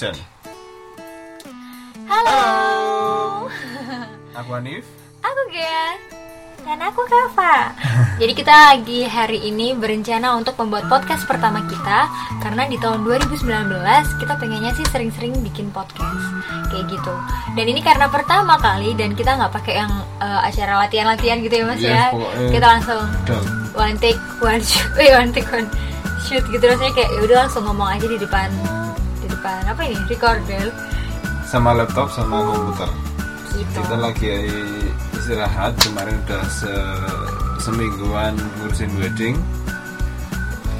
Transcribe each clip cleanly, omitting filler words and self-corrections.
Action. Halo. Aku Hanif. Aku Gea. Dan aku Kava. Jadi kita lagi hari ini berencana untuk membuat podcast pertama kita, karena di tahun 2019 kita pengennya sih sering-sering bikin podcast kayak gitu. Dan ini karena pertama kali dan kita nggak pakai yang acara latihan-latihan gitu ya mas ya. Kita langsung one take one shoot gitu, rasanya kayak ya udah langsung ngomong aja di depan apa ini recorder sama laptop sama komputer gitu. Kita lagi istirahat, kemarin udah semingguan ngurusin wedding,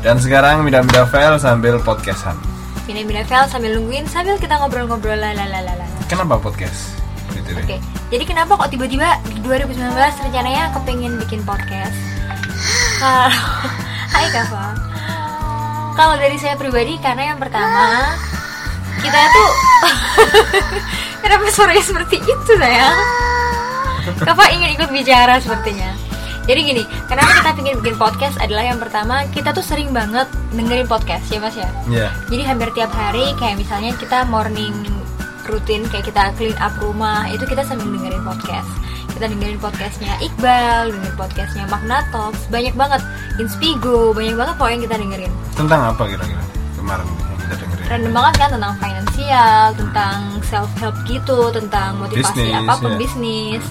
dan sekarang mindah-mindah file sambil podcastan. Mindah-mindah file sambil nungguin, sambil kita ngobrol-ngobrol lalalala. Kenapa podcast? Oke. Jadi kenapa kok tiba-tiba di 2019 rencananya kepengen bikin podcast? Hai Kava. Kalau dari saya pribadi, karena yang pertama kita tuh kenapa suaranya seperti itu sayang? Kava ingin ikut bicara sepertinya. Jadi gini, kenapa kita ingin bikin podcast adalah yang pertama, kita tuh sering banget dengerin podcast ya mas ya. Yeah. Jadi hampir tiap hari, kayak misalnya kita morning rutin, kayak kita clean up rumah, itu kita sambil dengerin podcast. Kita dengerin podcastnya Iqbal, dengerin podcastnya Magna Talks, banyak banget Inspigo, banyak banget pokoknya yang kita dengerin. Tentang apa kira-kira kemarin yang kita dengerin? Random banget kan, tentang finansial, tentang self-help gitu, tentang motivasi business, apapun bisnis.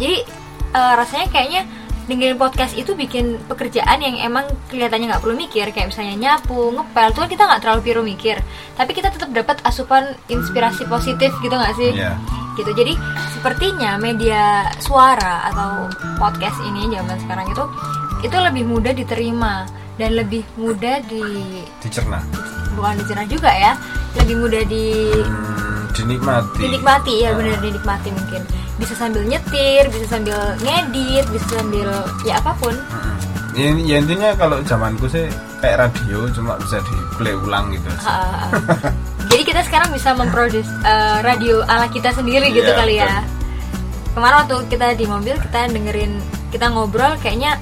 Jadi rasanya kayaknya dengerin podcast itu bikin pekerjaan yang emang kelihatannya nggak perlu mikir, kayak misalnya nyapu, ngepel, tuh kita nggak terlalu piru mikir, tapi kita tetap dapat asupan inspirasi positif gitu nggak sih? Yeah. Gitu. Jadi sepertinya media suara atau podcast ini zaman sekarang itu lebih mudah diterima dan lebih mudah dicerna. Bukan dicerna juga ya, lebih mudah dinikmati ya, benar dinikmati mungkin. Bisa sambil nyetir, bisa sambil ngedit, bisa sambil ya apapun. Ya intinya kalau zamanku sih kayak radio, cuma bisa di play ulang gitu. Jadi kita sekarang bisa memproduksi radio ala kita sendiri gitu yeah, kali ya. Kemarin waktu kita di mobil kita dengerin, kita ngobrol kayaknya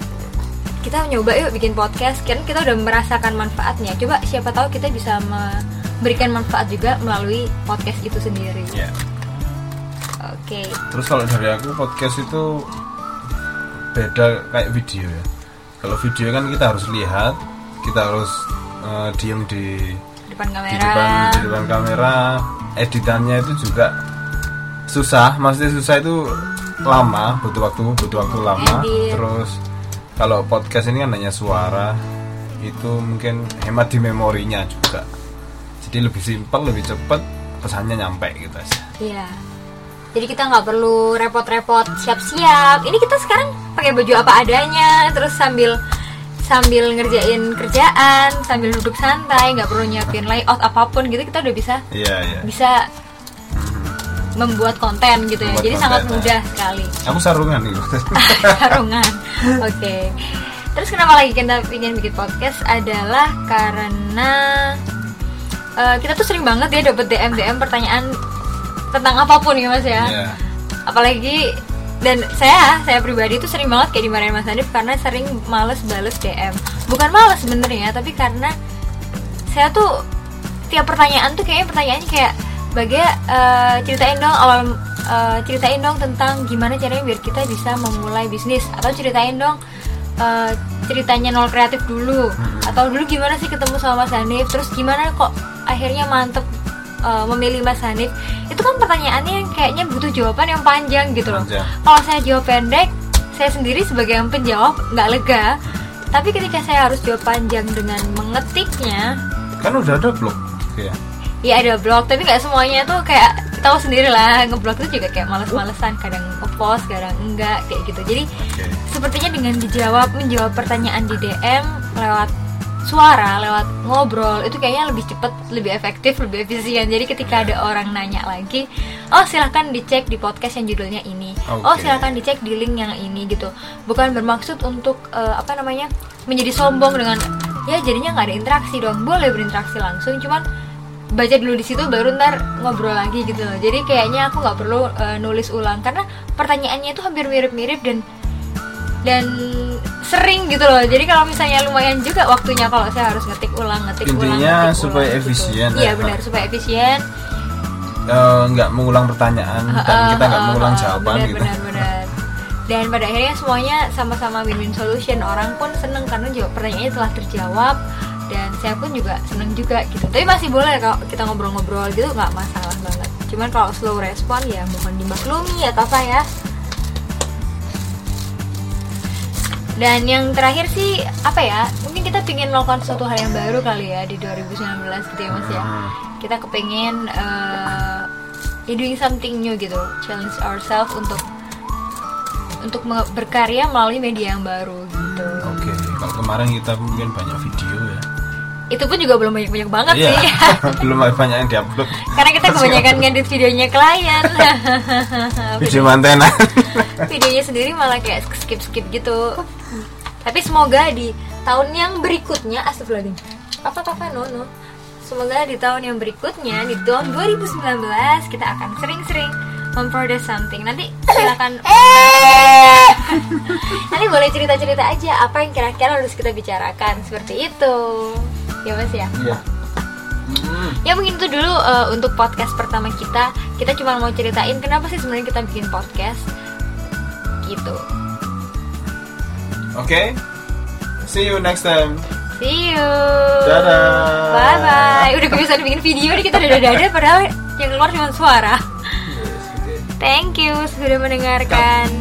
kita nyoba yuk bikin podcast, kan kita udah merasakan manfaatnya. Coba siapa tahu kita bisa memberikan manfaat juga melalui podcast itu sendiri. Yeah. Oke. Terus kalau dari aku, podcast itu beda kayak video ya. Kalau video kan kita harus lihat, kita harus diem di depan kamera. Editannya itu juga susah, maksudnya susah itu lama, butuh waktu lama. Edit. Terus kalau podcast ini kan hanya suara, itu mungkin hemat di memorinya juga. Jadi lebih simpel, lebih cepat, pesannya nyampe gitu aja. Iya. Jadi kita nggak perlu repot-repot siap-siap. Ini kita sekarang pakai baju apa adanya, terus sambil ngerjain kerjaan, sambil duduk santai, nggak perlu nyiapin layout apapun gitu, kita udah bisa bisa membuat konten gitu ya. Jadi konten, sangat mudah sekali. Aku sarungan nih. Sarungan. Oke. Terus kenapa lagi kita ingin bikin podcast adalah karena kita tuh sering banget ya dapet DM pertanyaan tentang apapun ya mas ya. Yeah. Apalagi, dan saya pribadi tuh sering banget kayak dimarahin Mas Hanif karena sering males bales DM. Bukan males sebenarnya, tapi karena saya tuh tiap pertanyaan tuh kayaknya pertanyaannya kayak bagai ceritain dong tentang gimana caranya biar kita bisa memulai bisnis, atau ceritain dong ceritanya nol kreatif dulu, atau dulu gimana sih ketemu sama Mas Hanif, terus gimana kok akhirnya mantep memilih Mas Hanif. Itu kan pertanyaannya yang kayaknya butuh jawaban yang panjang gitu loh. Kalau saya jawab pendek, saya sendiri sebagai yang penjawab nggak lega. Tapi ketika saya harus jawab panjang dengan mengetiknya, kan udah ada blog. Iya ada blog, tapi nggak semuanya tuh kayak tahu sendiri lah. Ngeblog itu juga kayak males-malesan, kadang ngepost, kadang enggak kayak gitu. Jadi sepertinya dengan menjawab pertanyaan di DM lewat suara, lewat ngobrol, itu kayaknya lebih cepat, lebih efektif, lebih efisien. Jadi ketika ada orang nanya lagi, oh silahkan dicek di podcast yang judulnya ini, oh silahkan dicek di link yang ini gitu. Bukan bermaksud untuk menjadi sombong dengan ya jadinya nggak ada interaksi dong. Boleh berinteraksi langsung, cuman baca dulu di situ baru ntar ngobrol lagi gitu loh. Jadi kayaknya aku nggak perlu nulis ulang karena pertanyaannya itu hampir mirip-mirip dan sering gitu loh. Jadi kalau misalnya lumayan juga waktunya kalau saya harus ngetik ulang. Intinya supaya efisien. Iya benar, supaya efisien. Nggak mengulang pertanyaan dan kita nggak mengulang jawaban benar, gitu. Benar. Dan pada akhirnya semuanya sama-sama win-win solution. Orang pun seneng karena jawab pertanyaannya telah terjawab dan saya pun juga seneng juga gitu. Tapi masih boleh kalau kita ngobrol-ngobrol gitu, nggak masalah banget. Cuman kalau slow respon ya mohon dimaklumi atau apa ya. Dan yang terakhir sih apa ya, mungkin kita pingin melakukan suatu hal yang baru kali ya di 2019 gitu ya mas ya. Kita kepingin doing something new gitu, challenge ourselves untuk berkarya melalui media yang baru gitu. Oke, kalau kemarin kita mungkin banyak video ya. Itu pun juga belum banyak banget iya, sih. Belum banyak yang diupload. Karena kita kebanyakan ngedit videonya klien. Video mantenan. Videonya sendiri malah kayak skip gitu. Tapi semoga di tahun yang berikutnya astagfirullahaladzim. Semoga di tahun yang berikutnya, di tahun 2019 kita akan sering-sering memproduce something. Nanti silakan nanti boleh cerita-cerita aja apa yang kira-kira harus kita bicarakan seperti itu. Ya mas ya? Iya. Ya mungkin itu dulu untuk podcast pertama kita. Kita cuma mau ceritain kenapa sih sebenarnya kita bikin podcast gitu. Oke. See you next time. See you. Dadah. Bye bye. Udah kebiasaan bikin video nih, kita dada-dada padahal yang keluar cuma suara. Thank you sudah mendengarkan.